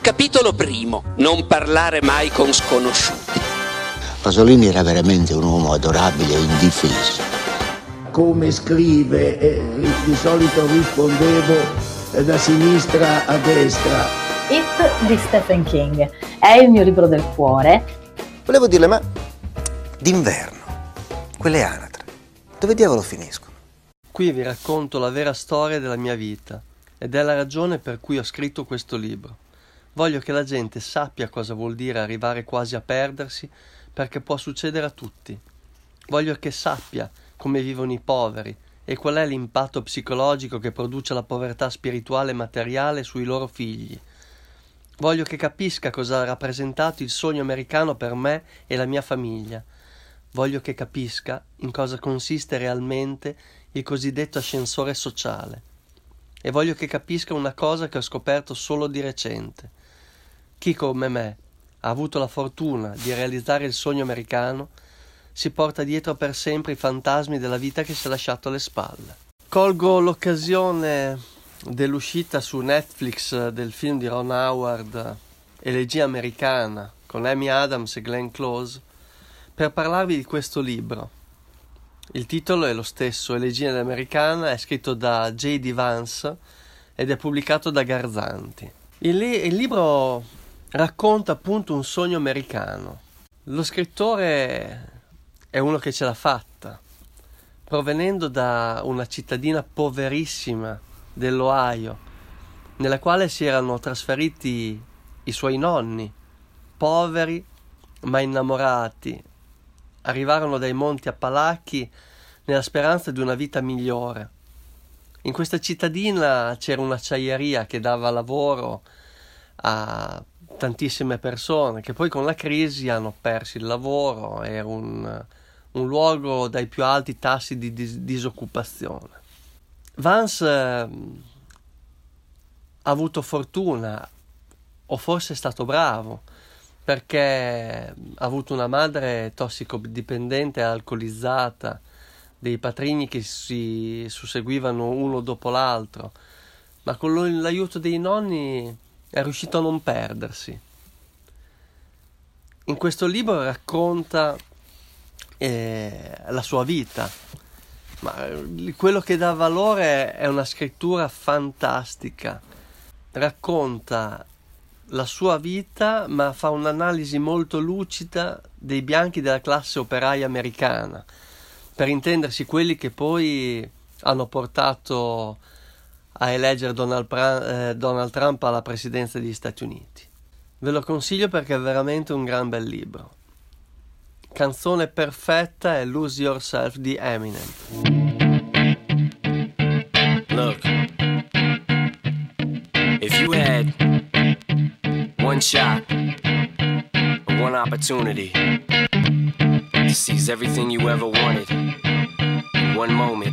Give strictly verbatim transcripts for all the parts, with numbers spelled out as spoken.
Capitolo primo. Non parlare mai con sconosciuti. Pasolini era veramente un uomo adorabile e indifeso. Come scrive, eh, di solito rispondevo da sinistra a destra. It di Stephen King è il mio libro del cuore. Volevo dirle, ma d'inverno, quelle anatre, dove diavolo finiscono? Qui vi racconto la vera storia della mia vita ed è la ragione per cui ho scritto questo libro. Voglio che la gente sappia cosa vuol dire arrivare quasi a perdersi, perché può succedere a tutti. Voglio che sappia come vivono i poveri e qual è l'impatto psicologico che produce la povertà spirituale e materiale sui loro figli. Voglio che capisca cosa ha rappresentato il sogno americano per me e la mia famiglia. Voglio che capisca in cosa consiste realmente il cosiddetto ascensore sociale. E voglio che capisca una cosa che ho scoperto solo di recente. Chi come me ha avuto la fortuna di realizzare il sogno americano si porta dietro per sempre i fantasmi della vita che si è lasciato alle spalle. Colgo l'occasione dell'uscita su Netflix del film di Ron Howard, Elegia Americana, con Amy Adams e Glenn Close, per parlarvi di questo libro. Il titolo è lo stesso, Elegia Americana, è scritto da J D Vance ed è pubblicato da Garzanti. Il, li- il libro racconta appunto un sogno americano. Lo scrittore è uno che ce l'ha fatta, provenendo da una cittadina poverissima dell'Ohio, nella quale si erano trasferiti i suoi nonni, poveri ma innamorati. Arrivarono dai monti Appalachi nella speranza di una vita migliore. In questa cittadina c'era un'acciaieria che dava lavoro a tantissime persone, che poi con la crisi hanno perso il lavoro. Era un, un luogo dai più alti tassi di dis- disoccupazione. Vance eh, ha avuto fortuna, o forse è stato bravo, perché ha avuto una madre tossicodipendente e alcolizzata, dei patrigni che si susseguivano uno dopo l'altro, ma con lo, l'aiuto dei nonni è riuscito a non perdersi. In questo libro racconta eh, la sua vita, ma quello che dà valore è una scrittura fantastica. Racconta la sua vita, ma fa un'analisi molto lucida dei bianchi della classe operaia americana, per intendersi quelli che poi hanno portato a eleggere Donald, eh, Donald Trump alla presidenza degli Stati Uniti. Ve lo consiglio perché è veramente un gran bel libro. Canzone perfetta è Lose Yourself di Eminem. Look, if you had one shot, one opportunity to seize everything you ever wanted in one moment,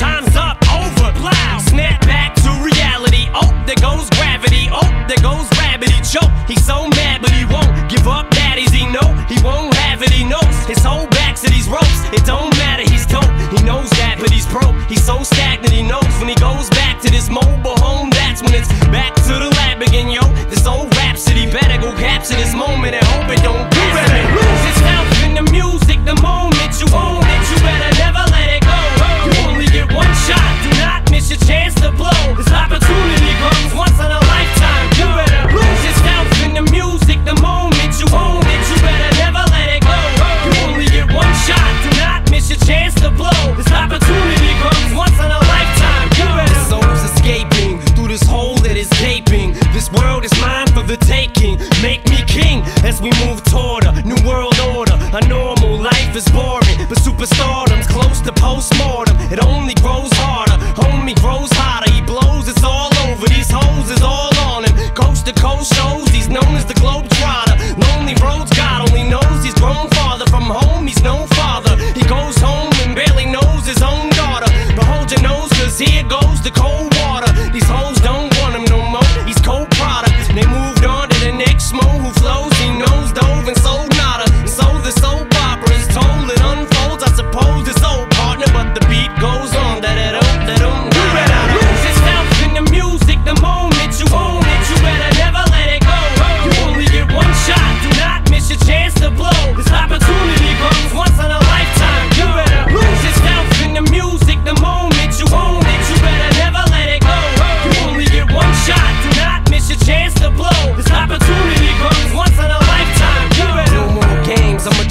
time's up, over, plow. Snap back to reality, oh, there goes gravity. Oh, there goes rabbit, he choke. He's so mad, but he won't give up daddies. He know, he won't have it, he knows. His whole back to these ropes, it don't matter, he's dope. He knows that, but he's broke. He's so stagnant, he knows. When he goes back to this mobile home, that's when it's back to the lab again, yo. This old rhapsody better go capture this moment and hope it don't do it. Lose yourself in the music, the moment you own it. You better never let it go. You only get one shot, do not miss your chance to blow. This opportunity comes once in a lifetime. You better lose yourself in the music, the moment you own it. You better never let it go. You only get one shot, do not miss your chance to blow. This opportunity comes once in a lifetime. You better. The soul's escaping through this hole that is gaping. This world is mine for the taking. Make me king as we move toward a new world order. A normal life is boring, but superstardom's close to postmortem. It only grows harder, homie grows hotter. He blows, it's all over. These hoes is all on him. Coast to coast shows, he's known as the globetrotter. Lonely roads, God only knows.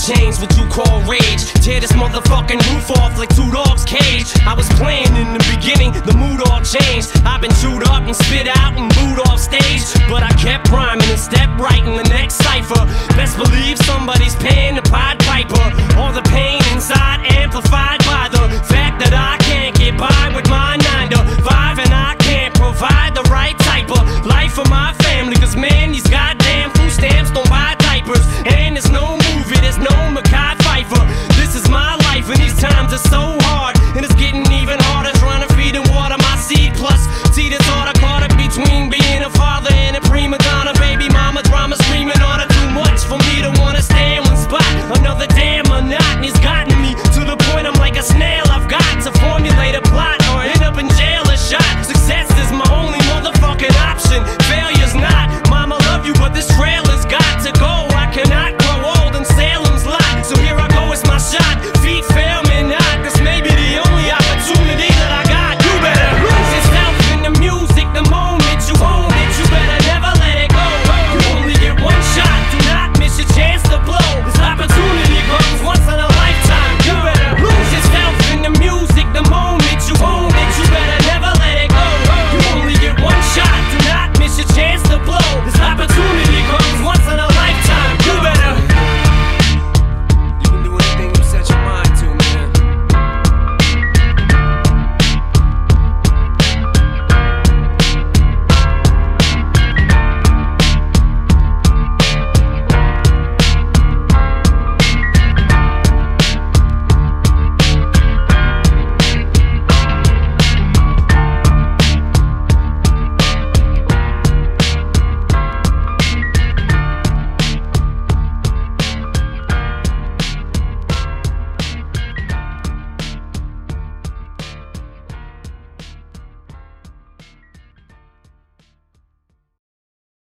James, what you call rage. Tear this motherfucking roof off like two dogs' cage. I was playing in the beginning, the mood all changed. I've been chewed up and spit out and booed off stage, but I kept rhyming and stepped right in the next cipher. Best believe somebody's paying the Pied Piper. All the pain inside amplified by the fact that I can't get by